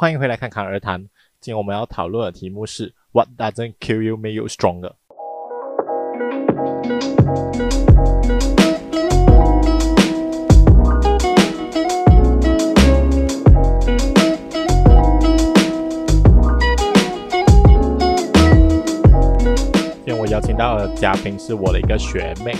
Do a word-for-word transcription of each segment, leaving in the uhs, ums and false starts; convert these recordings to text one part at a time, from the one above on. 欢迎回来侃侃而谈。今天我们要讨论的题目是 What doesn't kill you make you stronger。 今天我邀请到的嘉宾是我的一个学妹，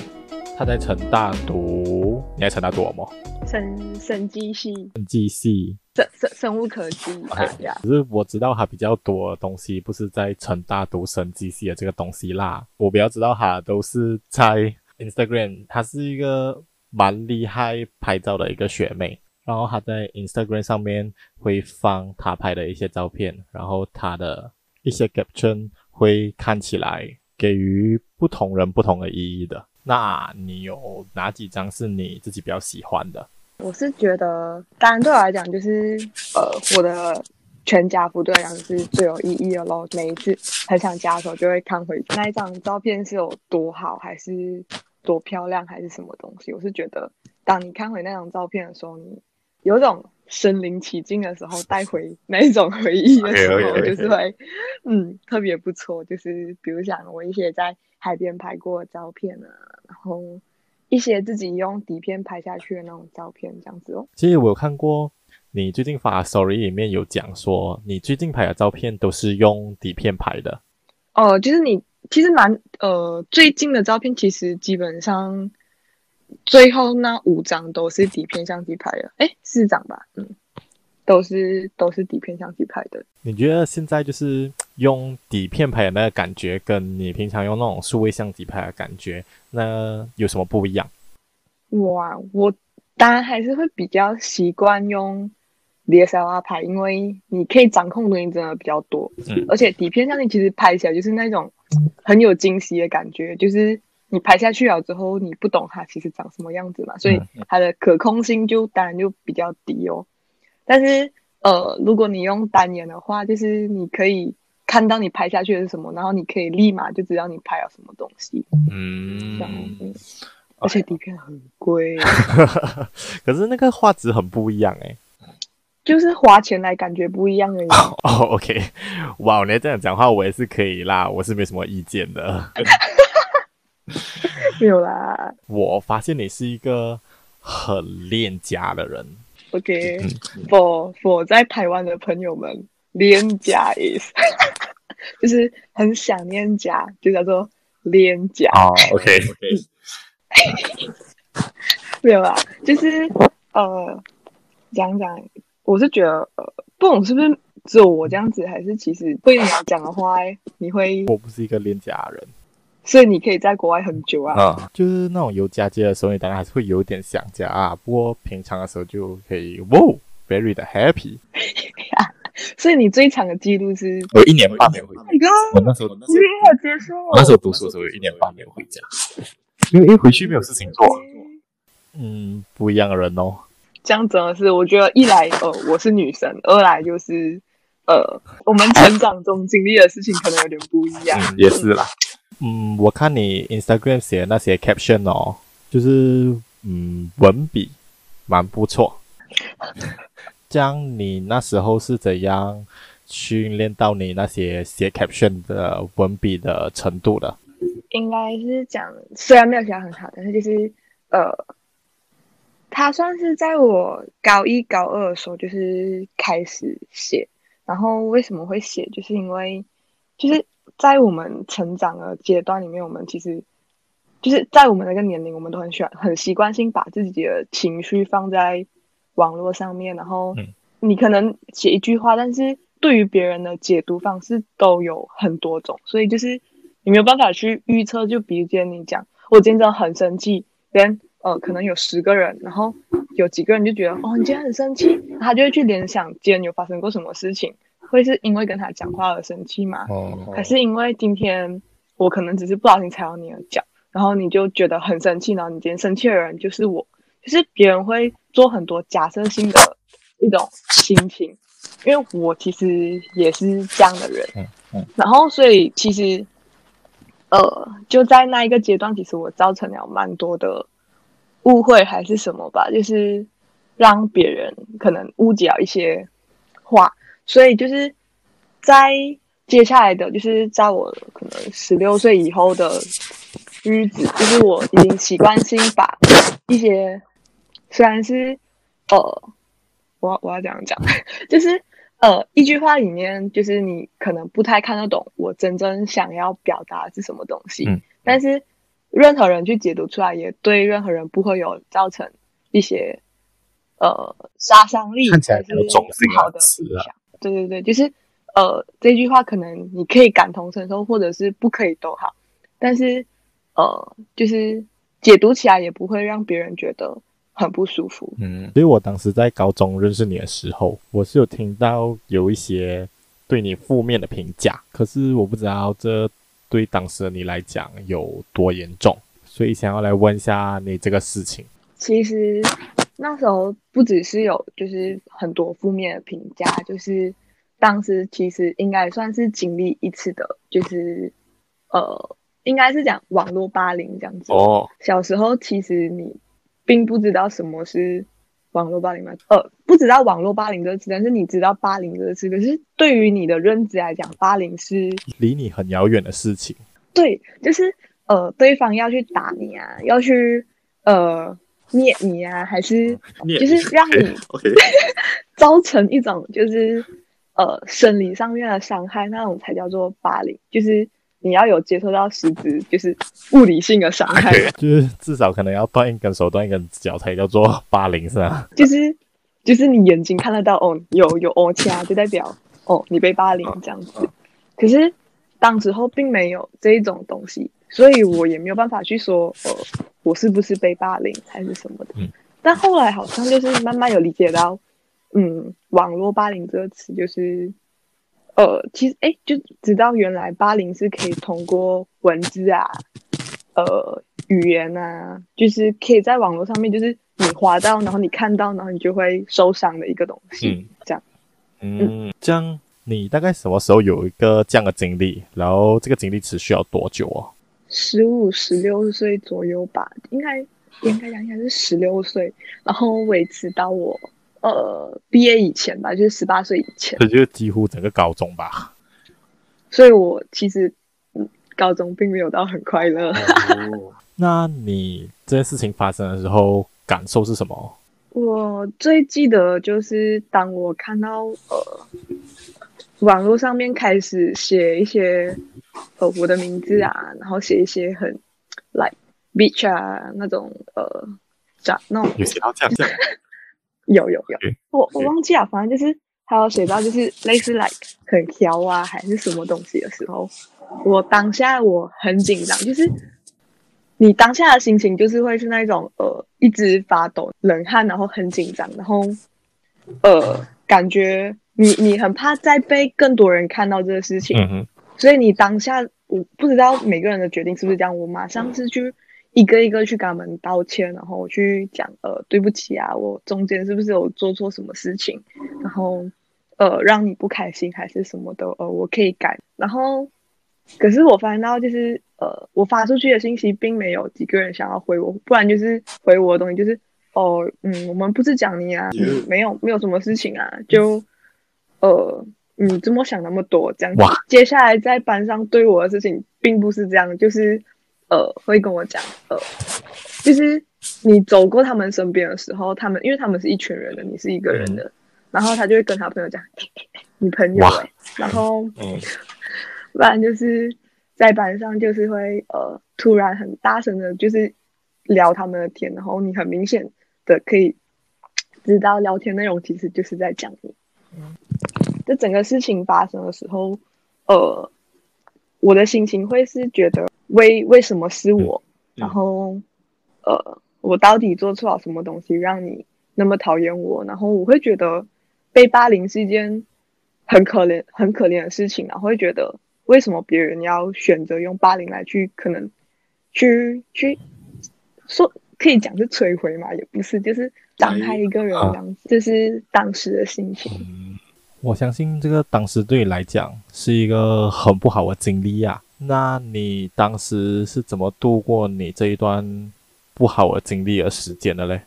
她在成大读，你在成大读什么？生生技系。生技系。 生, 生物科技啊， okay, 只是我知道他比较多的东西不是在成大读生技系的这个东西啦，我比较知道他都是在 Instagram， 他是一个蛮厉害拍照的一个学妹，然后他在 Instagram 上面会放他拍的一些照片，然后他的一些 caption 会看起来给予不同人不同的意义的。那你有哪几张是你自己比较喜欢的？ 我是觉得，当然对我来讲，就是呃，我的全家福对我来讲是最有意义的咯。每一次很想家的时候，就会看回那一张照片是有多好，还是多漂亮，还是什么东西。我是觉得，当你看回那张照片的时候，你有种身临其境的时候，带回那一种回忆的时候， okay, okay, okay. 就是会嗯特别不错。就是比如像我一些在海边拍过的照片啊，然后 一些自己用底片拍下去的那种照片，这样子哦。其实我有看过你最近发 story 里面有讲说，你最近拍的照片都是用底片拍的。哦、呃，就是你其实蛮呃最近的照片，其实基本上最后那五张都是底片相机拍的。哎，四张吧，嗯，都是都是底片相机拍的。你觉得现在就是用底片拍的那个感觉，跟你平常用那种数位相机拍的感觉， 那有什么不一样？哇，我当然还是会比较习惯用 D S L R 拍，因为你可以掌控的东西真的比较多，嗯、而且底片相机其实拍起来就是那种很有惊喜的感觉，就是你拍下去了之后，你不懂它其实长什么样子嘛，所以它的可控性就当然就比较低哦。但是呃，如果你用单眼的话，就是你可以 看到你拍下去的是什么，然后你可以立马就知道你拍了什么东西。嗯，这样嗯 而且底片很贵，可是那个画质很不一样哎、欸，就是花钱来感觉不一样而已。哦、oh, oh, ，OK， 哇，你这样讲话我也是可以啦，我是没什么意见的。没有啦，我发现你是一个很恋家的人。OK，for、okay, for 在台湾的朋友们，恋家 is 就是很想念家，就叫做恋家。哦、oh, ，OK OK， 没有啦，就是呃，讲讲，我是觉得，呃，不懂是不是只有我这样子，还是其实对你来讲的话，你会我不是一个恋家人，所以你可以在国外很久啊。啊、嗯，就是那种有家街的时候，你当然还是会有点想家啊，不过平常的时候就可以哇 ，very 的 happy。所以你最长的记录是？我一年半没回家。我那时候，我也有接受。我那时候读书的时候有一年半没有回家，因为一回去没有事情做。嗯，不一样的人哦。这样真的是，我觉得一来呃我是女生，二来就是呃我们成长中经历的事情可能有点不一样。嗯、也是啦。嗯，我看你 Instagram 写的那些 caption 哦，就是嗯文笔蛮不错。这样你那时候是怎样训练到你那些写 caption 的文笔的程度的？应该是讲，虽然没有写得很好，但是就是呃，它算是在我高一高二的时候就是开始写。然后为什么会写，就是因为就是在我们成长的阶段里面，我们其实就是在我们那个年龄，我们都很喜欢、很习惯性把自己的情绪放在 网络上面，然后你可能写一句话，但是对于别人的解读方式都有很多种，所以就是你没有办法去预测。就比如今天你讲我今天真的很生气，但呃可能有十个人，然后有几个人就觉得哦你今天很生气，他就会去联想今天有发生过什么事情，会是因为跟他讲话而生气吗？哦哦还是因为今天我可能只是不小心踩到你的脚，然后你就觉得很生气，然后你今天生气的人就是我。 就是别人会做很多假设性的一种心情，因为我其实也是这样的人，嗯嗯、然后所以其实，呃，就在那一个阶段，其实我造成了蛮多的误会还是什么吧，就是让别人可能误解了一些话，所以就是在接下来的，就是在我可能十六岁以后的日子，就是我已经习惯性把一些，虽然是呃，我我要这样讲，就是呃，一句话里面，就是你可能不太看得懂我真正想要表达的是什么东西，嗯，但是任何人去解读出来，也对任何人不会有造成一些呃杀伤力，看起来比较中性的词啊，对对对，就是。呃，这句话可能你可以感同身受，或者是不可以都好，但是呃，就是解读起来也不会让别人觉得很不舒服。嗯，所以我当时在高中认识你的时候，我是有听到有一些对你负面的评价，可是我不知道这对当时的你来讲有多严重，所以想要来问一下你这个事情。其实那时候不只是有就是很多负面的评价，就是。当时其实应该算是经历一次的，就是，呃，应该是讲网络霸凌这样子。哦、oh. ，小时候其实你并不知道什么是网络霸凌嘛，呃，不知道网络霸凌这个词，但是你知道霸凌这个词，可是对于你的认知来讲，霸凌是离你很遥远的事情。对，就是呃，对方要去打你啊，要去呃。虐你啊，还是就是让你造成一种就是。呃，生理上面的伤害，那种才叫做霸凌，就是你要有接受到实质，就是物理性的伤害，就是至少可能要断一根手、断一根脚才叫做霸凌，是吧？就是就是你眼睛看得到哦，有有哦掐，就代表哦你被霸凌这样子。可是当时候并没有这一种东西，所以我也没有办法去说呃我是不是被霸凌还是什么的。嗯、但后来好像就是慢慢有理解到。嗯，网络霸凌这个词就是，呃，其实哎，就知道原来霸凌是可以通过文字啊，呃，语言啊，就是可以在网络上面，就是你滑到，然后你看到，然后你就会受伤的一个东西，嗯、这样。嗯，这样你大概什么时候有一个这样的经历？然后这个经历持续要多久哦？十五、十六岁左右吧，应该应该讲应该是十六岁，然后维持到我。呃，毕业以前吧，就是十八岁以前，这就几乎整个高中吧。所以我其实、嗯、高中并没有到很快乐。哦、那你这件事情发生的时候，感受是什么？我最记得就是当我看到呃网络上面开始写一些呃我的名字啊，然后写一些很 like bitch 啊那种呃假那种有写到这样这样。有有有，我我忘记了，反正就是还有写到就是类似 like 很挑啊还是什么东西的时候，我当下我很紧张，就是你当下的心情就是会是那种呃一直发抖、冷汗，然后很紧张，然后呃感觉你你很怕再被更多人看到这个事情，嗯、所以你当下我不知道每个人的决定是不是这样，我马上是去。一个一个去跟他们道歉，然后去讲呃对不起啊，我中间是不是有做错什么事情，然后呃让你不开心还是什么的，呃我可以改。然后可是我发现到就是呃我发出去的信息并没有几个人想要回我，不然就是回我的东西就是哦、呃、嗯我们不是讲你啊，嗯、没有没有什么事情啊，就呃你怎么想那么多这样子。接下来在班上对我的事情并不是这样，就是。呃，会跟我讲，呃，就是你走过他们身边的时候，他们因为他们是一群人的，你是一个人的，嗯、然后他就会跟他朋友讲，你朋友、欸，然后，嗯、不然就是在班上就是会呃突然很大声的，就是聊他们的天，然后你很明显的可以知道聊天内容其实就是在讲你。嗯、这整个事情发生的时候，呃，我的心情会是觉得。为为什么是我？嗯嗯、然后，呃，我到底做错了什么东西，让你那么讨厌我？然后我会觉得被霸凌是一件很可怜、很可怜的事情，然后会觉得为什么别人要选择用霸凌来去可能去去说可以讲是摧毁嘛？也不是，就是伤害一个人这样子。这、哎啊就是当时的心情。嗯、我相信这个当时对你来讲是一个很不好的经历啊。那你当时是怎么度过你这一段不好的经历和时间的嘞？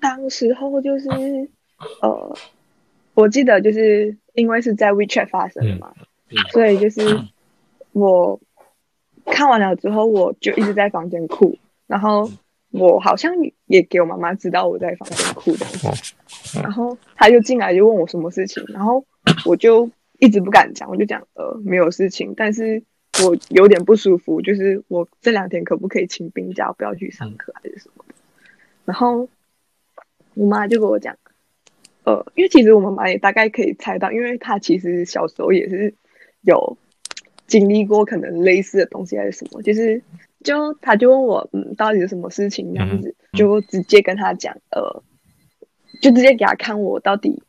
当时候就是，呃，我记得就是因为是在 WeChat 发生的嘛、嗯嗯、所以就是我看完了之后我就一直在房间哭，然后我好像也给我妈妈知道我在房间哭的，然后她就进来就问我什么事情，然后我就一直不敢讲，我就讲呃没有事情，但是我有点不舒服，就是我这两天可不可以请病假，不要去上课还是什么的。然后我妈就跟我讲，呃，因为其实我妈妈也大概可以猜到，因为她其实小时候也是有经历过可能类似的东西还是什么，就是就她就问我，嗯，到底是什么事情这样子，就直接跟她讲，呃，就直接给她看我到底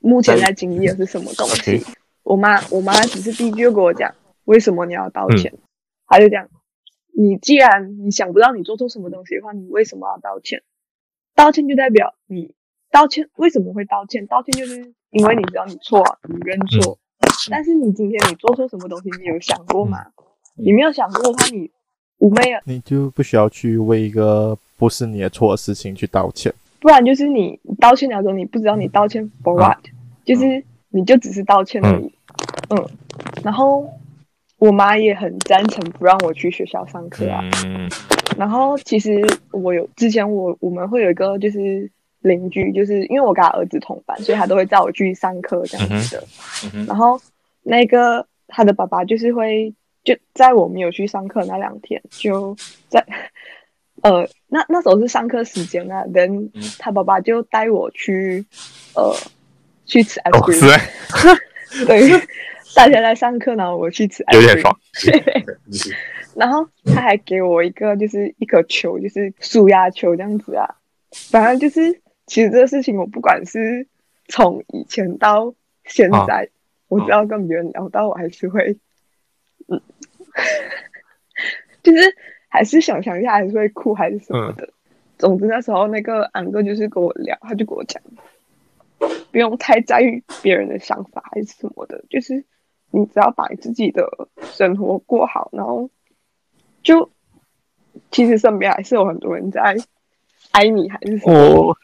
目前在经历的是什么东西。我妈我妈只是第一句就跟我讲。为什么你要道歉？嗯、他就讲，你既然你想不到你做错什么东西的话，你为什么要道歉？道歉就代表你道歉，为什么会道歉？道歉就是因为你知道你错、啊，你认错、嗯。但是你今天你做错什么东西，你有想过吗？嗯、你没有想过的话，你妩媚了，你就不需要去为一个不是你的错的事情去道歉。不然就是你道歉了之后，你不知道你道歉 for what，、嗯、就是你就只是道歉而已。嗯，嗯然后。我妈也很赞成不让我去学校上课啊。嗯、然后其实我有之前我我们会有一个就是邻居，就是因为我跟他儿子同班，所以他都会带我去上课这样子的。嗯、然后那个他的爸爸就是会就在我没有去上课那两天，就在呃那那时候是上课时间啊，然后他爸爸就带我去呃去吃 ice cream。哦、对。大家在上课，然后我去吃，有点爽。然后他还给我一个，就是一颗球，就是舒压球这样子啊。反正就是，其实这个事情我不管是从以前到现在，啊、我只要跟别人聊到，我还是会，嗯，就是还是想想一下，还是会哭，还是什么的。嗯、总之那时候那个安哥就是跟我聊，他就跟我讲，不用太在意别人的想法还是什么的，就是。你只要把自己的生活过好，然后就其实身边还是有很多人在爱你，还是什么、哦、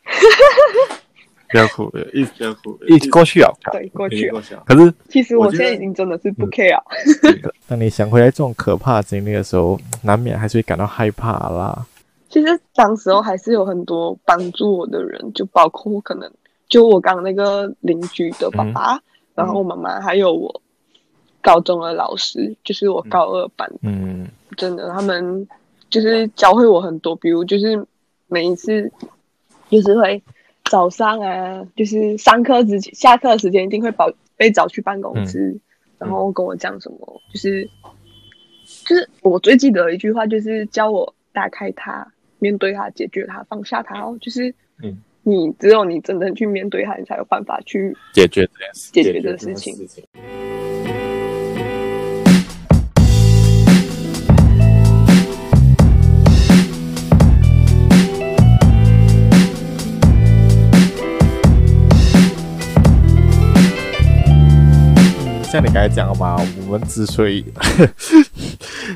不要哭，一直不要哭，一直过去了，对，过去了。可是其实我现在已经真的是不 care 了。嗯、当你想回来这种可怕的经历的时候，难免还是会感到害怕啦。其实当时候还是有很多帮助我的人，就包括可能就我刚那个邻居的爸爸，嗯、然后我妈妈，还有我。高中的老师就是我高二班，嗯，真的，他们就是教会我很多，比如就是每一次就是会早上啊，就是上课之前、下课的时间一定会保被找去办公室，嗯、然后跟我讲什么，就是就是我最记得的一句话就是教我打开它，面对它，解决它，放下它、哦，就是嗯。你只有你真正去面对它，你才有办法去解决解决这个事情。像你刚才讲的嘛，我们之所以呵呵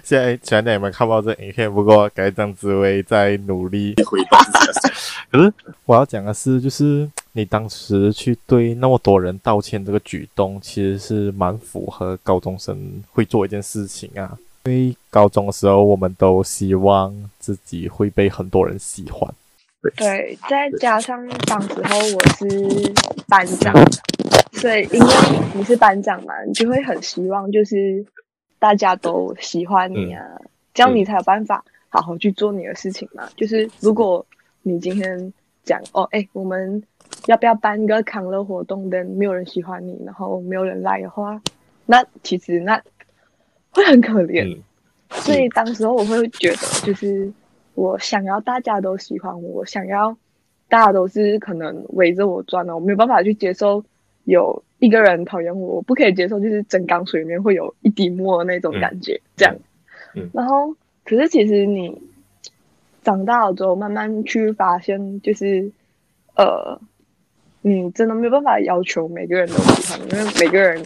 现在虽然你们看不到这影片，不过该这样子会在努力回答一下。可是我要讲的是，就是你当时去对那么多人道歉这个举动，其实是蛮符合高中生会做一件事情啊。因为高中的时候，我们都希望自己会被很多人喜欢。对，对再加上当时候我是班长。对，因为你是班长嘛，你就会很希望就是大家都喜欢你啊，嗯、这样你才有办法好好去做你的事情嘛。就是如果你今天讲哦，哎，我们要不要办一个康乐活动的，没有人喜欢你，然后没有人来的话，那其实那会很可怜。嗯、所以当时候我会觉得，就是我想要大家都喜欢我，我想要大家都是可能围着我转的，我没有办法去接受。有一个人讨厌我，我不可以接受，就是整缸水里面会有一滴墨那种感觉，嗯、这样。嗯、然后，可是其实你长大了之后，慢慢去发现，就是呃，你真的没有办法要求每个人都喜欢，因为每个人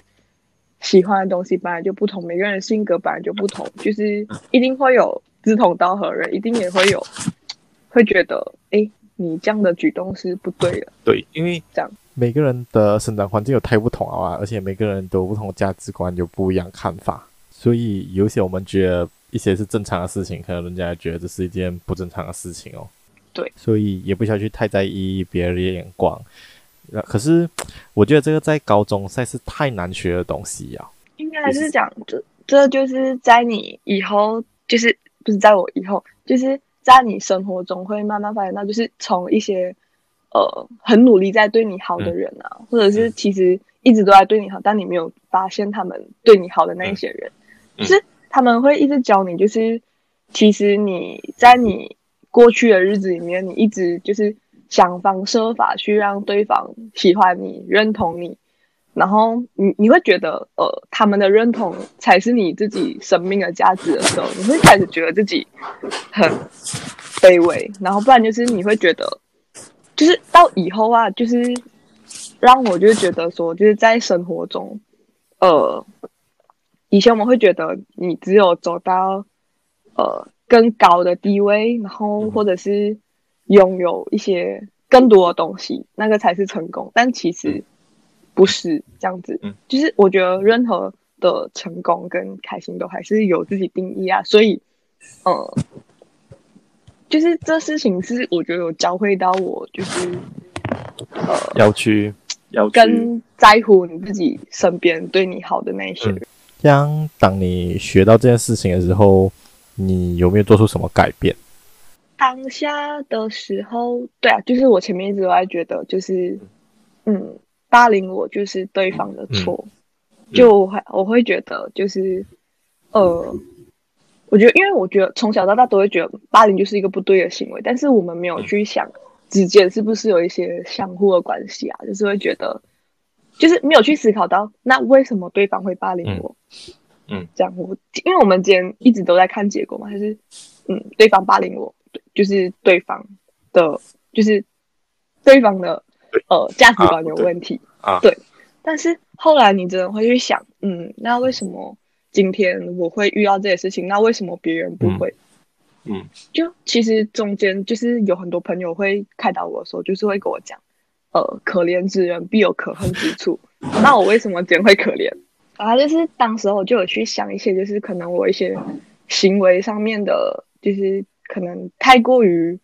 喜欢的东西本来就不同，每个人性格本来就不同，就是一定会有志同道合人，一定也会有会觉得，哎，你这样的举动是不对的。对，因为这样。每个人的生长环境有太不同啊，而且每个人都有不同的价值观，有不一样看法，所以有些我们觉得一些是正常的事情，可能人家觉得这是一件不正常的事情哦。对，所以也不需要去太在意别人的眼光。可是我觉得这个在高中实在是太难学的东西啊。应该是讲这这就是在你以后，就是不是在我以后，就是在你生活中会慢慢发现到，就是从一些呃很努力在对你好的人啊、嗯、或者是其实一直都在对你好、嗯、但你没有发现他们对你好的那一些人、嗯、就是他们会一直教你，就是其实你在你过去的日子里面，你一直就是想方设法去让对方喜欢你、认同你，然后你你会觉得，呃，他们的认同才是你自己生命的价值的时候，你会开始觉得自己很卑微，然后不然就是你会觉得，就是到以后啊，就是让我就觉得说，就是在生活中，呃，以前我们会觉得你只有走到，呃。更高的地位，然后或者是拥有一些更多的东西，那个才是成功，但其实不是这样子。就是我觉得任何的成功跟开心都还是有自己定义啊，所以呃就是这事情是我觉得有教会到我，就是呃要去要去更在乎你自己身边对你好的那些人。这样、嗯、当你学到这件事情的时候，你有没有做出什么改变？当下的时候，对啊，就是我前面一直都在觉得，就是，嗯，霸凌我就是对方的错，嗯、就我会我会觉得就是，呃，我觉得，因为我觉得从小到大都会觉得霸凌就是一个不对的行为，但是我们没有去想之间是不是有一些相互的关系啊，就是会觉得，就是没有去思考到那为什么对方会霸凌我。嗯嗯，这样我因为我们今天一直都在看结果嘛，就是嗯，对方霸凌我，就是对方的，就是对方的呃价值观有问题啊，对。但是后来你真的会去想，嗯，那为什么今天我会遇到这些事情？那为什么别人不会？嗯，嗯就其实中间就是有很多朋友会看到我的时候，就是会跟我讲，呃，可怜之人必有可恨之处。那我为什么今天会可怜？啊，就是当时我就有去想一些，就是可能我一些行为上面的，就是可能太过于，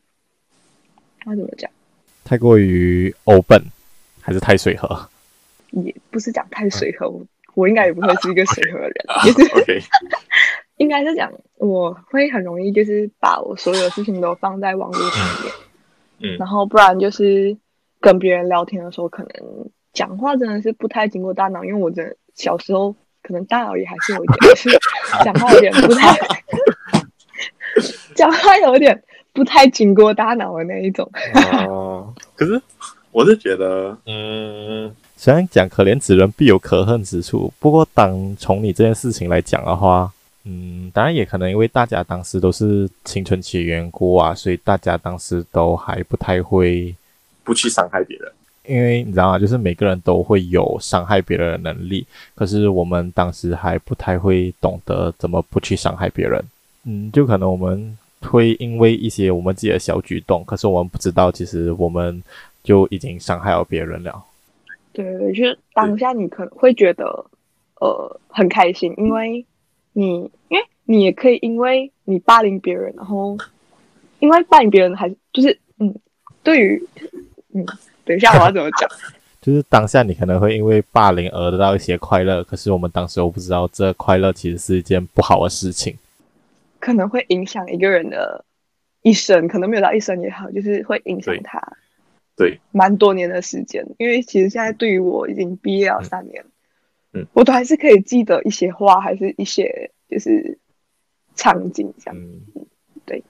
那怎么讲？太过于 open， 还是太随和？也不是讲太随和，嗯、我应该也不会是一个随和的人，啊、也是、啊 okay、应该是讲我会很容易就是把我所有的事情都放在网络上面，嗯，然后不然就是跟别人聊天的时候，可能讲话真的是不太经过大脑，因为我真的。小时候可能大脑也还是有一点，就是讲话有点不太，讲话有点不太经过大脑的那一种。哦，可是我是觉得，嗯，虽然讲可怜之人必有可恨之处，不过当从你这件事情来讲的话，嗯，当然也可能因为大家当时都是青春期的缘故啊，所以大家当时都还不太会不去伤害别人。因为你知道吗？就是每个人都会有伤害别人的能力，可是我们当时还不太会懂得怎么不去伤害别人。嗯，就可能我们会因为一些我们自己的小举动，可是我们不知道，其实我们就已经伤害了别人了。对，就是当下你可能会觉得，呃，很开心，因为你，因为你也可以因为你霸凌别人，然后因为霸凌别人还就是嗯，对于嗯。等一下，我要怎么讲？就是当下你可能会因为霸凌而得到一些快乐，可是我们当时我不知道，这快乐其实是一件不好的事情，可能会影响一个人的一生，可能没有到一生也好，就是会影响他，对，蛮多年的时间。因为其实现在对于我已经毕业了三年，嗯，我都还是可以记得一些话，还是一些就是场景这样，嗯、对。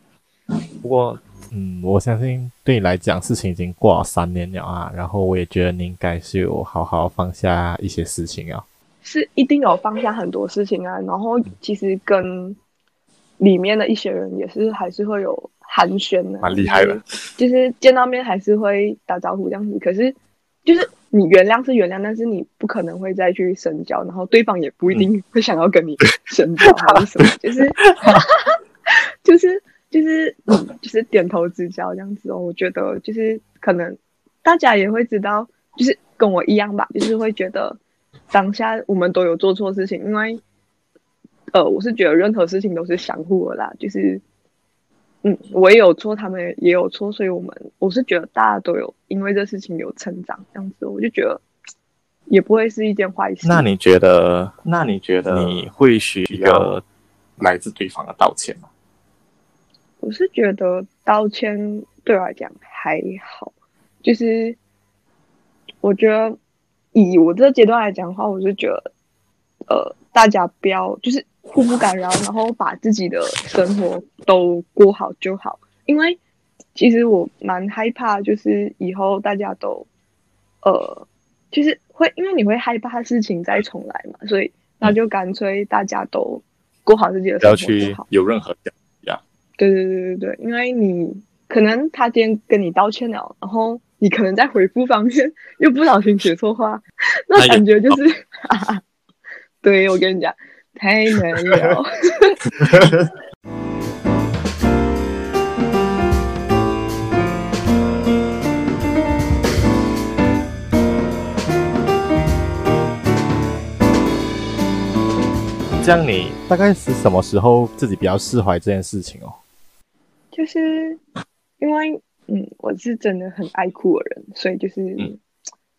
不过。嗯，我相信对你来讲，事情已经过了三年了啊。然后我也觉得你应该是有好好放下一些事情啊。是一定有放下很多事情啊。然后其实跟里面的一些人也是还是会有寒暄的、啊，蛮厉害的。就是见到面还是会打招呼这样子。可是就是你原谅是原谅，但是你不可能会再去深交，然后对方也不一定会想要跟你深交还是什么，就是就是。就是嗯，就是点头之交这样子哦。我觉得就是可能大家也会知道，就是跟我一样吧，就是会觉得当下我们都有做错事情，因为呃，我是觉得任何事情都是相互的啦，就是嗯，我也有错，他们也有错，所以我们我是觉得大家都有因为这事情有成长，这样子我就觉得也不会是一件坏事。那你觉得那你觉得你会需要来自对方的道歉吗？我是觉得道歉对我来讲还好，就是我觉得以我这阶段来讲的话，我是觉得呃，大家不要就是互不干扰，然后把自己的生活都过好就好。因为其实我蛮害怕，就是以后大家都呃，就是会因为你会害怕事情再重来嘛，所以那就干脆大家都过好自己的生活就好，不要去有任何讲呀。对对对对对，因为你可能他今天跟你道歉了，然后你可能在回复方面又不小心写错话，那感觉就是，哎啊、对我跟你讲，太难了。这样你大概是什么时候自己比较释怀这件事情哦？就是因为嗯，我是真的很爱哭的人，所以就是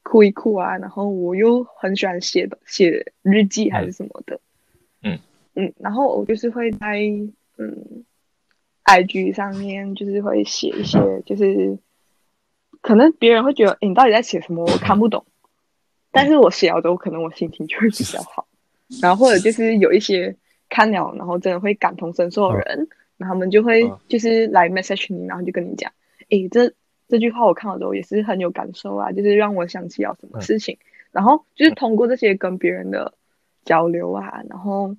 哭一哭啊，然后我又很喜欢写写日记还是什么的，嗯嗯，然后我就是会在嗯 I G 上面就是会写一些，就是可能别人会觉得、欸、你到底在写什么，我看不懂，但是我写了之后，可能我心情就会比较好。然后或者就是有一些看了然后真的会感同身受的人、嗯、然后他们就会就是来 message 你，然后就跟你讲诶这这句话我看了之后也是很有感受啊，就是让我想起了什么事情、嗯、然后就是通过这些跟别人的交流啊，然后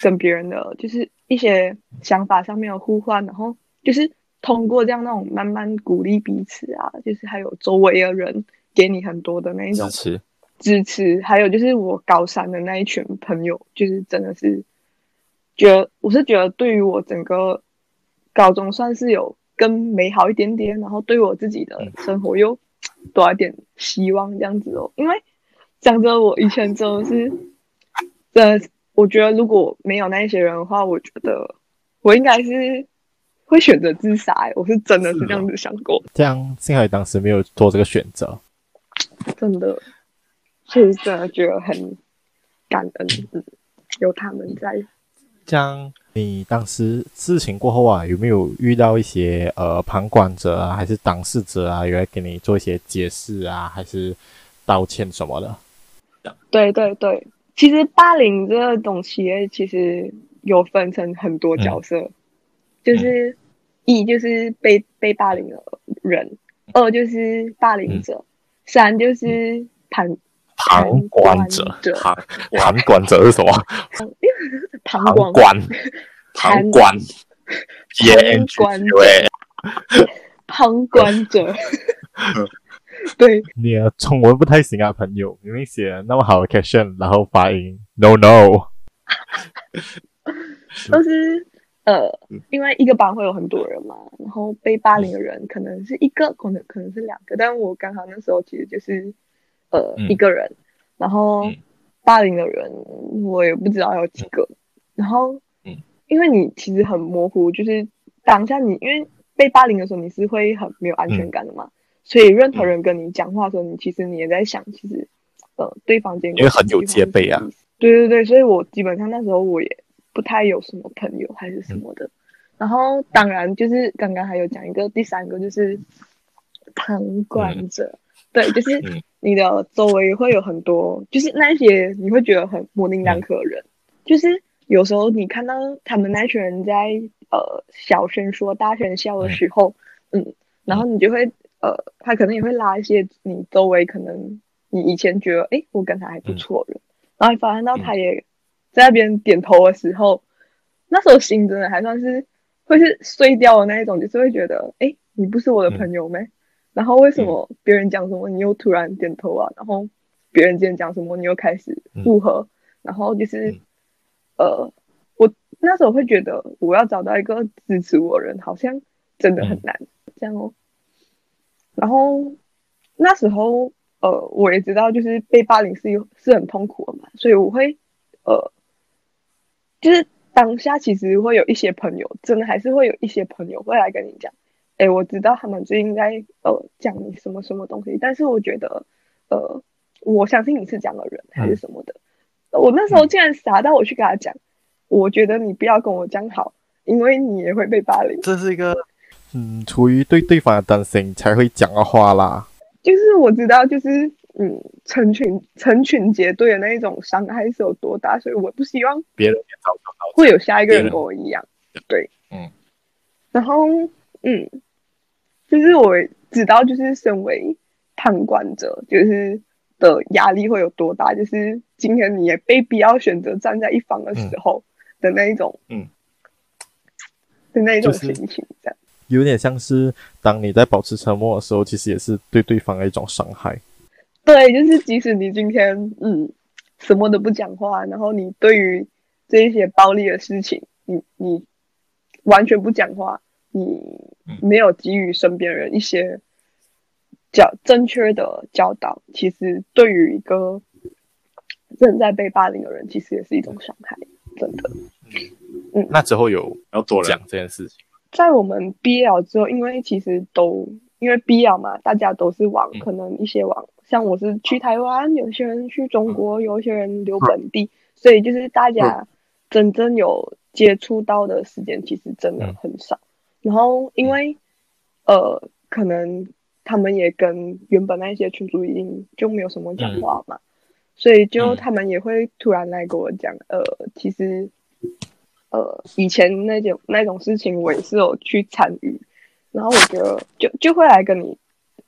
跟别人的就是一些想法上面的互换，然后就是通过这样那种慢慢鼓励彼此啊，就是还有周围的人给你很多的那一种支持支持，还有就是我高三的那一群朋友，就是真的是觉得我是觉得对于我整个高中算是有更美好一点点，然后对我自己的生活又多一点希望这样子哦。因为讲着我以前真的是真的我觉得如果没有那些人的话，我觉得我应该是会选择自杀、欸、我是真的是这样子想过。这样幸好你当时没有做这个选择，真的就是真的觉得很感恩、嗯、有他们在。这样你当时事情过后啊，有没有遇到一些呃旁观者啊还是当事者啊，有来给你做一些解释啊还是道歉什么的？对对对，其实霸凌这个东西其实有分成很多角色、嗯、就是、嗯、一就是被被霸凌的人，二就是霸凌者、嗯、三就是旁、嗯旁观者，旁旁观者是什么？旁观，旁观，旁观者，旁观者。对，你的中文不太行啊，朋友。明明写那么好的 caption， 然后发音 no no。都是呃，因为一个班会有很多人嘛，然后被霸凌的人可能是一个，可能可能是两个，但我刚好那时候其实就是。呃、嗯，一个人，然后霸凌的人我也不知道有几个，嗯、然后、嗯、因为你其实很模糊，就是当下你因为被霸凌的时候你是会很没有安全感的嘛，嗯、所以任何人跟你讲话的时候，你其实你也在想，其实呃对方间因为很有戒备啊，对对对，所以我基本上那时候我也不太有什么朋友还是什么的，嗯、然后当然就是刚刚还有讲一个第三个就是旁观者。嗯对，就是你的周围会有很多，就是那些你会觉得很模棱两可的人，就是有时候你看到他们那群人在呃小声说大声笑的时候，嗯，然后你就会呃，他可能也会拉一些你周围可能你以前觉得哎我跟他还不错的人，然后你发现到他也在那边点头的时候，那时候心真的还算是会是碎掉的那一种，就是会觉得哎你不是我的朋友吗？然后为什么别人讲什么你又突然点头啊？嗯、然后别人今天讲什么你又开始附和，嗯、然后就是、嗯、呃，我那时候会觉得我要找到一个支持我的人好像真的很难，嗯、这样哦。然后那时候呃，我也知道就是被霸凌是是很痛苦的嘛，所以我会呃，就是当下其实会有一些朋友，真的还是会有一些朋友会来跟你讲，哎，我知道他们最近在呃讲你什么什么东西，但是我觉得呃，我相信你是这样的人还是什么的。嗯、我那时候竟然傻到我去跟他讲，我觉得你不要跟我讲好，因为你也会被霸凌。这是一个嗯，出于对对方的担心才会讲的话啦。就是我知道，就是嗯，成群成群结队的那一种伤害是有多大，所以我不希望别人也遭受，会有下一个人跟我一样。对，嗯，然后嗯，就是我知道，就是身为旁观者，就是的压力会有多大，就是今天你也被逼要选择站在一方的时候的那一种，嗯，的那一种心情，这样。就是有点像是当你在保持沉默的时候，其实也是对对方的一种伤害。对，就是即使你今天嗯什么都不讲话，然后你对于这些暴力的事情，你你完全不讲话，你没有给予身边人一些较正确的教导，其实对于一个正在被霸凌的人，其实也是一种伤害，真的。嗯，那之后有要多人讲这件事情。在我们毕业了之后，因为其实都因为毕业嘛，大家都是往可能一些往像我是去台湾，有些人去中国，有些人留本地，所以就是大家真正有接触到的时间其实真的很少。然后因为呃，可能他们也跟原本那些群组已经就没有什么讲话嘛，所以就他们也会突然来跟我讲，呃，其实。呃，以前那种那种事情我也是有去参与，然后我觉得就就会来跟你，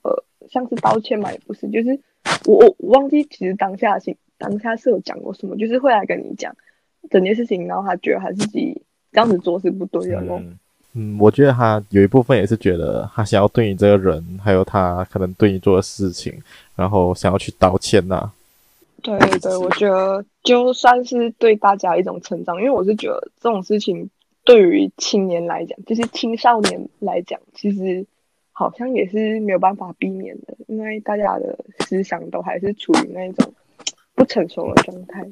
呃，像是道歉嘛，也不是，就是我我忘记其实当下的当下是有讲过什么，就是会来跟你讲整件事情，然后他觉得他自己这样子做是不对的咯。嗯，嗯，我觉得他有一部分也是觉得他想要对你这个人，还有他可能对你做的事情，然后想要去道歉呐、啊。对对，我觉得就算是对大家一种成长，因为我是觉得这种事情对于青年来讲，就是青少年来讲，其实好像也是没有办法避免的，因为大家的思想都还是处于那种不成熟的状态。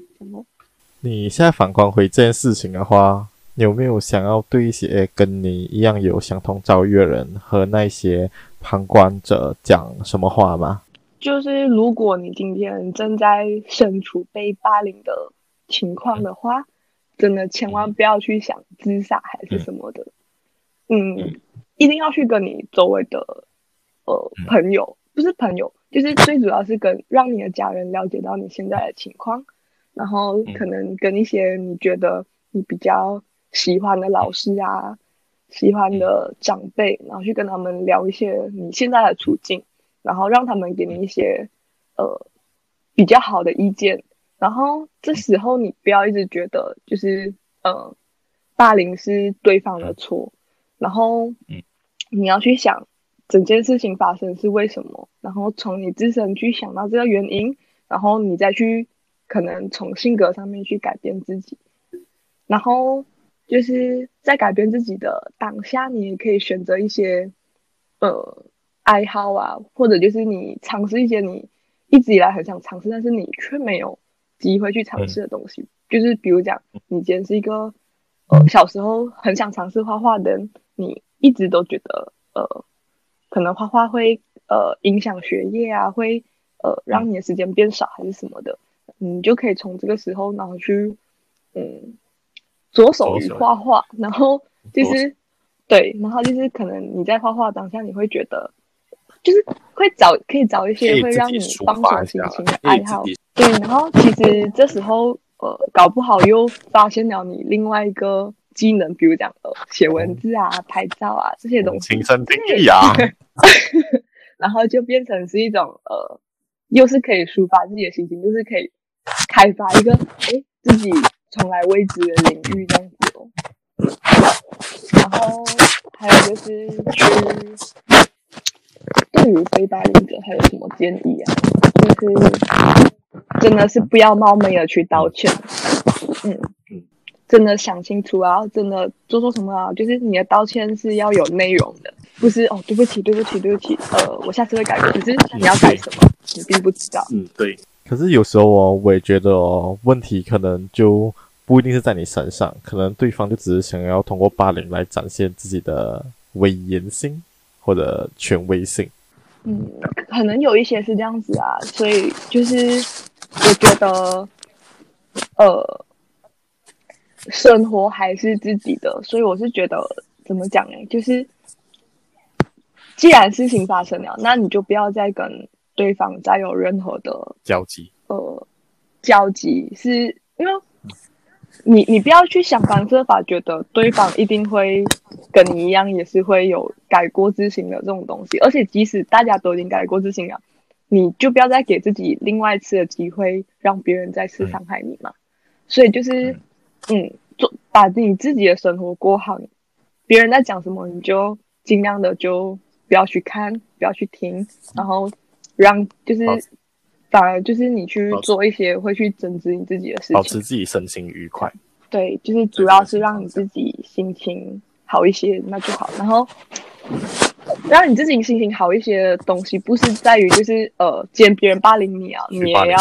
你现在反观回这件事情的话，你有没有想要对一些跟你一样有相同遭遇的人和那些旁观者讲什么话吗？就是如果你今天正在身处被霸凌的情况的话，真的千万不要去想自杀还是什么的，嗯，一定要去跟你周围的呃朋友，不是朋友，就是最主要是跟让你的家人了解到你现在的情况，然后可能跟一些你觉得你比较喜欢的老师啊，喜欢的长辈，然后去跟他们聊一些你现在的处境。然后让他们给你一些呃比较好的意见，然后这时候你不要一直觉得就是呃霸凌是对方的错，然后你要去想整件事情发生是为什么，然后从你自身去想到这个原因，然后你再去可能从性格上面去改变自己，然后就是在改变自己的当下，你也可以选择一些呃爱好啊，或者就是你尝试一些你一直以来很想尝试但是你却没有机会去尝试的东西、嗯、就是比如讲你今天是一个呃小时候很想尝试画画的人，你一直都觉得呃可能画画会呃影响学业啊，会呃让你的时间变少还是什么的，你就可以从这个时候然后去嗯着手于画画，然后就是对，然后就是可能你在画画当下你会觉得就是会找可以找一些会让你放松心情的爱好，对，然后其实这时候呃搞不好又发现了你另外一个技能，比如讲呃写文字啊、拍照啊这些东西，亲身经历啊，然后就变成是一种呃又是可以抒发自己的心情，就是可以开发一个哎自己从来未知的领域这样子哦。然后还有就是去。对于被霸凌者还有什么建议啊？就是真的是不要冒昧的去道歉，嗯，真的想清楚啊，真的做错什么啊？就是你的道歉是要有内容的，不是哦，对不起，对不起，对不起，呃，我下次会改。可是你要改什么，你并不知道。嗯，对。可是有时候哦，我也觉得哦，问题可能就不一定是在你身上，可能对方就只是想要通过霸凌来展现自己的威严性或者权威性。嗯，可能有一些是这样子啊，所以就是我觉得，呃，生活还是自己的，所以我是觉得怎么讲呢，就是既然事情发生了，那你就不要再跟对方再有任何的交集。呃，交集是因为你你不要去想方设法觉得对方一定会跟你一样也是会有改过自新的这种东西，而且即使大家都已经改过自新了，你就不要再给自己另外一次的机会让别人再次伤害你嘛。嗯、所以就是嗯做把你自己的生活过好，别人在讲什么你就尽量的就不要去看，不要去听，然后让就是反而就是你去做一些会去整治你自己的事情，保持自己身心愉快。对，就是主要是让你自己心情好一些，那就好。然后让你自己心情好一些的东西，不是在于就是呃，既然别人霸凌你啊，你也要，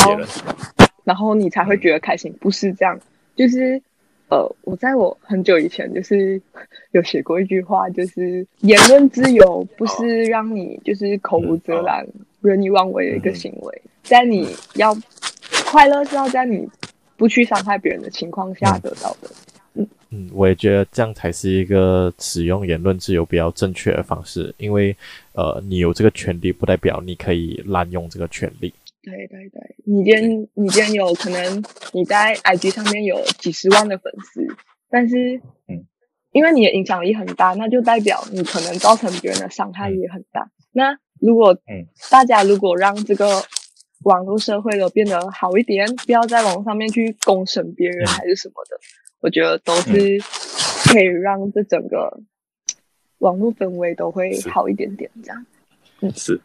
然后你才会觉得开心，嗯、不是这样。就是呃，我在我很久以前就是有写过一句话，就是言论自由不是让你就是口无遮拦、嗯、任意妄为的一个行为。嗯、在你要快乐是要在你不去伤害别人的情况下得到的。嗯嗯，我也觉得这样才是一个使用言论自由比较正确的方式，因为呃，你有这个权利不代表你可以滥用这个权利。对对对，你今天你今天有可能你在 I G 上面有几十万的粉丝，但是因为你的影响力很大，那就代表你可能造成别人的伤害也很大。那如果大家如果让这个网络社会都变得好一点，不要在网络上面去公审别人还是什么的，我觉得都是可以让这整个网络氛围都会好一点点这样。嗯，是。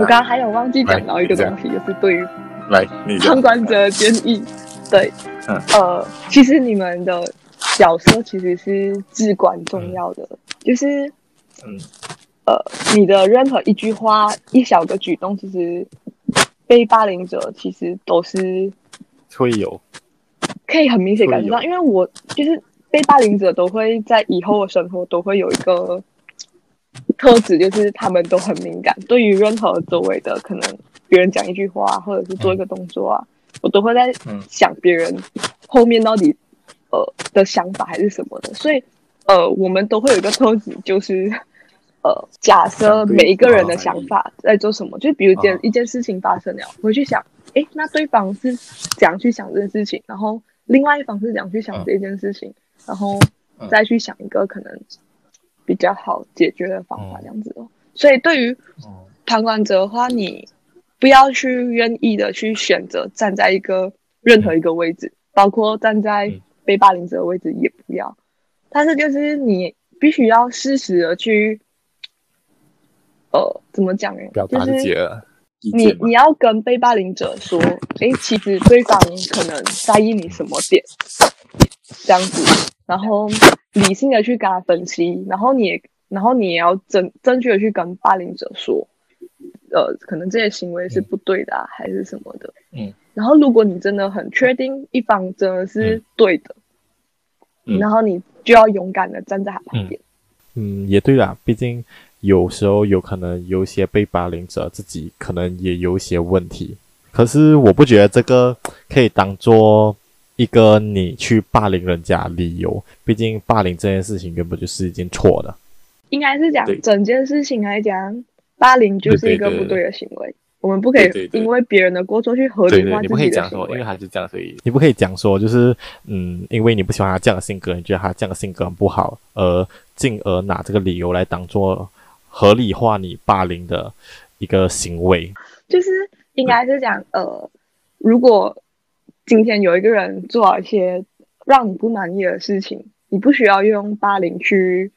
我刚刚还有忘记讲到一个东西，就是对于旁观者的建议。对，嗯、呃，其实你们的角色其实是至关重要的，嗯、就是，嗯，呃，你的任何一句话、一小个举动，其实被霸凌者其实都是会有，可以很明显感觉到，因为我就是被霸凌者都会在以后的生活都会有一个特质，就是他们都很敏感，对于任何周围的可能别人讲一句话、啊、或者是做一个动作啊，我都会在想别人后面到底呃的想法还是什么的。所以呃我们都会有一个特质，就是呃假设每一个人的想法在做什么，就比如一件一件事情发生了，我会去想诶那对方是怎样去想这件事情，然后另外一方是怎样去想这件事情，然后再去想一个可能比较好解决的方法这样子哦。所以对于旁观者的话，你不要去愿意的去选择站在一个任何一个位置，包括站在被霸凌者的位置也不要，但是就是你必须要适时的去呃怎么讲呢，就是你你要跟被霸凌者说诶其实对方可能在意你什么点这样子，然后理性的去跟他分析，然后你也，然后你也要正正确的去跟霸凌者说，呃，可能这些行为是不对的、啊嗯、还是什么的。嗯。然后，如果你真的很确定一方真的是对的，嗯、然后你就要勇敢的站在他旁边。嗯，嗯也对啦，毕竟有时候有可能有一些被霸凌者自己可能也有一些问题，可是我不觉得这个可以当做一个你去霸凌人家理由，毕竟霸凌这件事情原本就是一件错的。应该是讲整件事情来讲，霸凌就是一个不对的行为，对对对对我们不可以因为别人的过错去合理化自己的行为。对对对你不可以讲说，因为他是这样，所以你不可以讲说就是嗯，因为你不喜欢他这样的性格，你觉得他这样的性格很不好，而进而拿这个理由来当做合理化你霸凌的一个行为。就是应该是讲、嗯、呃，如果今天有一个人做了一些让你不满意的事情，你不需要用霸凌去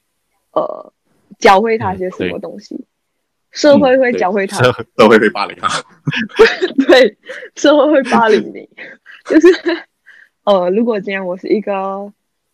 呃教会他些什么东西，社会会教会他、嗯、社会会霸凌他对，社会会霸凌你就是呃，如果今天我是一个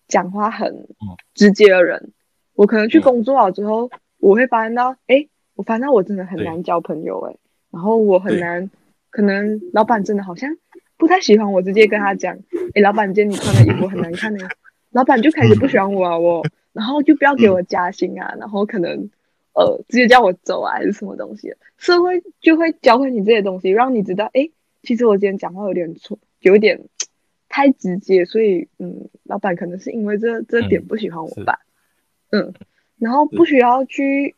讲话很直接的人、嗯、我可能去工作好之后、嗯、我会发现到诶我发现到我真的很难交朋友诶，然后我很难，可能老板真的好像不太喜欢我，直接跟他讲诶老板今天你穿的衣服很难看的老板就开始不喜欢我啊我然后就不要给我加薪啊、嗯、然后可能呃，直接叫我走啊，还是什么东西的？社会就会教会你这些东西，让你知道，哎，其实我今天讲话有点错，有点太直接，所以，嗯，老板可能是因为这这点不喜欢我吧，嗯，嗯然后不需要去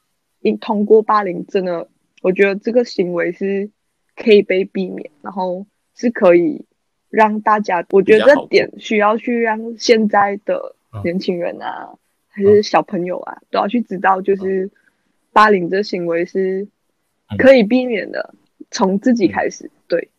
通过霸凌，真的，我觉得这个行为是可以被避免，然后是可以让大家，我觉得这点需要去让现在的年轻人啊，嗯、还是小朋友啊，嗯、都要去知道，就是。嗯霸凌这行为是可以避免的、嗯、从自己开始、嗯、对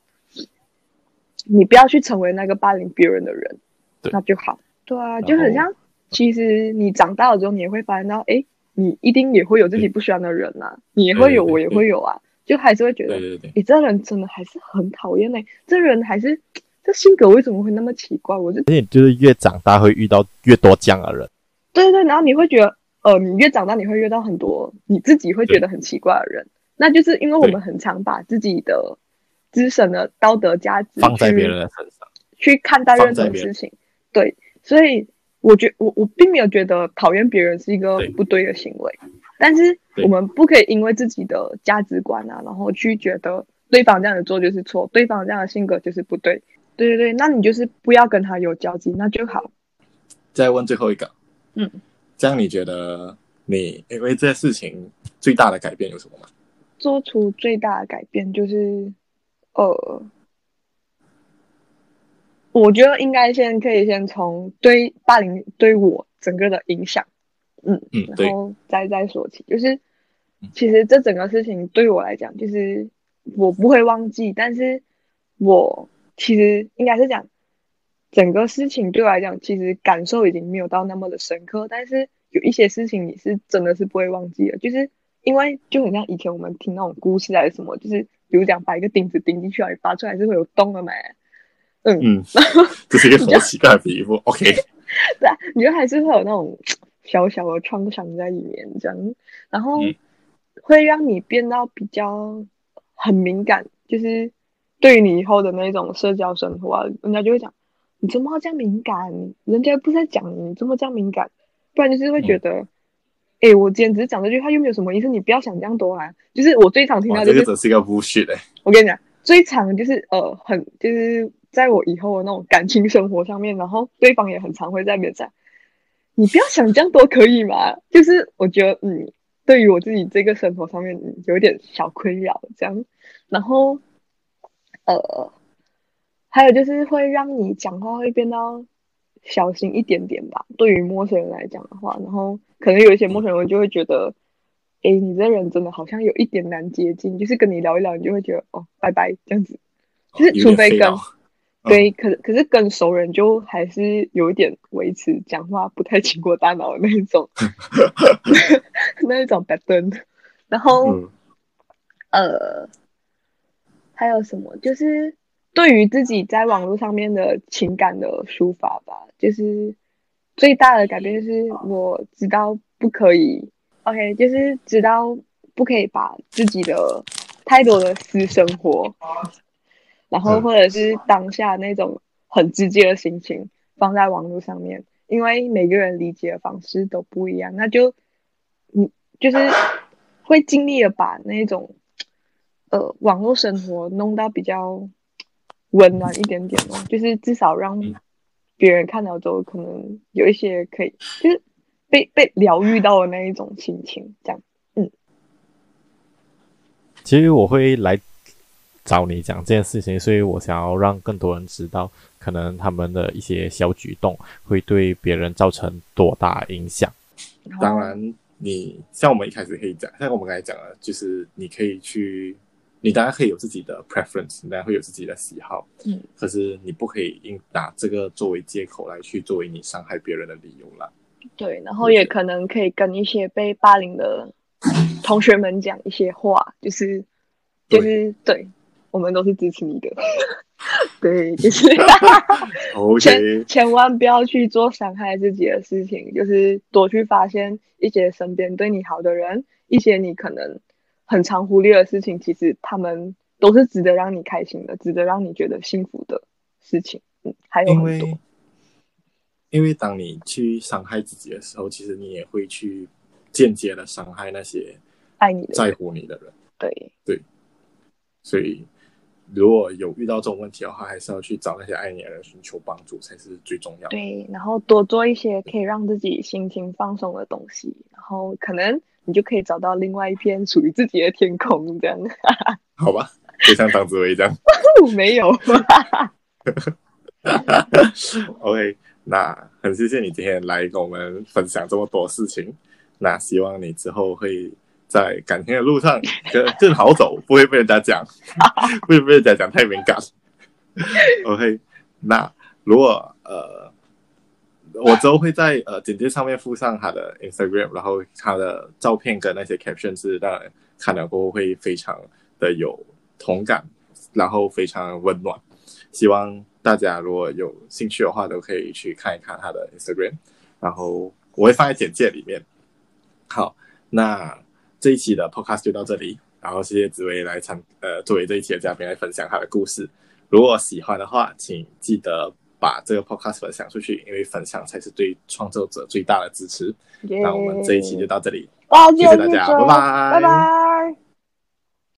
你不要去成为那个霸凌别人的人那就好对啊就很像其实你长大了之后你也会发现到哎，你一定也会有自己不喜欢的人啊你也会有我也会有啊就还是会觉得你这人真的还是很讨厌、欸、这人还是这性格为什么会那么奇怪我就而且就是越长大会遇到越多这样的人对对然后你会觉得呃，你越长大，你会遇到很多你自己会觉得很奇怪的人，那就是因为我们很常把自己的自身的道德价值放在别人的身上去看待任何事情。对，所以我觉我我并没有觉得讨厌别人是一个不对的行为，但是我们不可以因为自己的价值观啊，然后去觉得对方这样的做就是错，对方这样的性格就是不对。对对对，那你就是不要跟他有交集，那就好。再问最后一个，嗯。这样你觉得你因为这件事情最大的改变有什么吗？做出最大的改变就是，呃，我觉得应该先可以先从对霸凌对我整个的影响，嗯嗯，然后再再说起。就是其实这整个事情对我来讲，就是我不会忘记，但是我其实应该是讲。整个事情对我来讲，其实感受已经没有到那么的深刻，但是有一些事情你是真的是不会忘记的，就是因为就很像以前我们听那种故事还是什么，就是比如讲把一个钉子钉进去，拔出来是会有洞的嘛，嗯嗯，然后这是一个好奇怪的皮肤 ，OK， 对、啊，你就还是会有那种小小的创伤在里面，这样，然后会让你变到比较很敏感，就是对于你以后的那种社交生活啊，人家就会讲。你怎么要这样敏感？人家不是在讲你，你怎么这样敏感？不然就是会觉得，哎、嗯欸，我今天只是讲这句话又没有什么意思，你不要想这样多啊。就是我最常听到就是，这个只是一个bullshit欸。我跟你讲，最常就是呃，很就是在我以后的那种感情生活上面，然后对方也很常会在那边讲，你不要想这样多可以吗？就是我觉得，嗯，对于我自己这个生活上面、嗯、有点小困扰这样，然后，呃。还有就是会让你讲话会变到小心一点点吧，对于陌生人来讲的话，然后可能有一些陌生人就会觉得，哎，你这人真的好像有一点难接近，就是跟你聊一聊，你就会觉得哦，拜拜这样子，就是除非跟，对，可可是跟熟人就还是有一点维持讲话不太经过大脑的那一种，那一种 pattern， 然后、嗯，呃，还有什么就是。对于自己在网络上面的情感的抒发吧，就是最大的改变就是我知道不可以 OK 就是知道不可以把自己的太多的私生活然后或者是当下那种很直接的心情放在网络上面，因为每个人理解的方式都不一样，那就你就是会尽力的把那种呃网络生活弄到比较温暖一点点哦，就是至少让别人看到之后，可能有一些可以，就是被被疗愈到的那一种心情，这样。嗯，其实我会来找你讲这件事情，所以我想要让更多人知道，可能他们的一些小举动会对别人造成多大影响。当然，你像我们一开始可以讲，像我们刚才讲的，就是你可以去。你当然可以有自己的 preference， 你当然会有自己的喜好，嗯，可是你不可以拿这个作为借口来去作为你伤害别人的理由啦。对，然后也可能可以跟一些被霸凌的同学们讲一些话，就是就是对。对，我们都是支持你的。对，就是千千万不要去做伤害自己的事情，就是多去发现一些身边对你好的人，一些你可能很常忽略的事情，其实他们都是值得让你开心的，值得让你觉得幸福的事情。嗯，还有很多。因为因为当你去伤害自己的时候，其实你也会去间接的伤害那些爱你的人、在乎你的人。对对，所以如果有遇到这种问题的话，还是要去找那些爱你的人寻求帮助才是最重要的。对，然后多做一些可以让自己心情放松的东西，然后可能你就可以找到另外一片属于自己的天空，这样。好吧，就像张子薇这样。没有OK， 那很谢谢你今天来跟我们分享这么多事情，那希望你之后会在感情的路上更好走，不会被人家讲不会被人家讲太敏感。OK， 那如果呃，我之后会在呃简介上面附上他的 Instagram， 然后他的照片跟那些 caption 是让人看了过后会非常的有同感，然后非常温暖，希望大家如果有兴趣的话都可以去看一看他的 Instagram， 然后我会放在简介里面。好，那这一期的 podcast 就到这里，然后谢谢紫薇来参呃作为这一期的嘉宾来分享她的故事。如果喜欢的话，请记得把这个 podcast 分享出去，因为分享才是对创作者最大的支持。Yeah. 那我们这一期就到这里， yeah. 谢谢大家，拜拜，拜拜。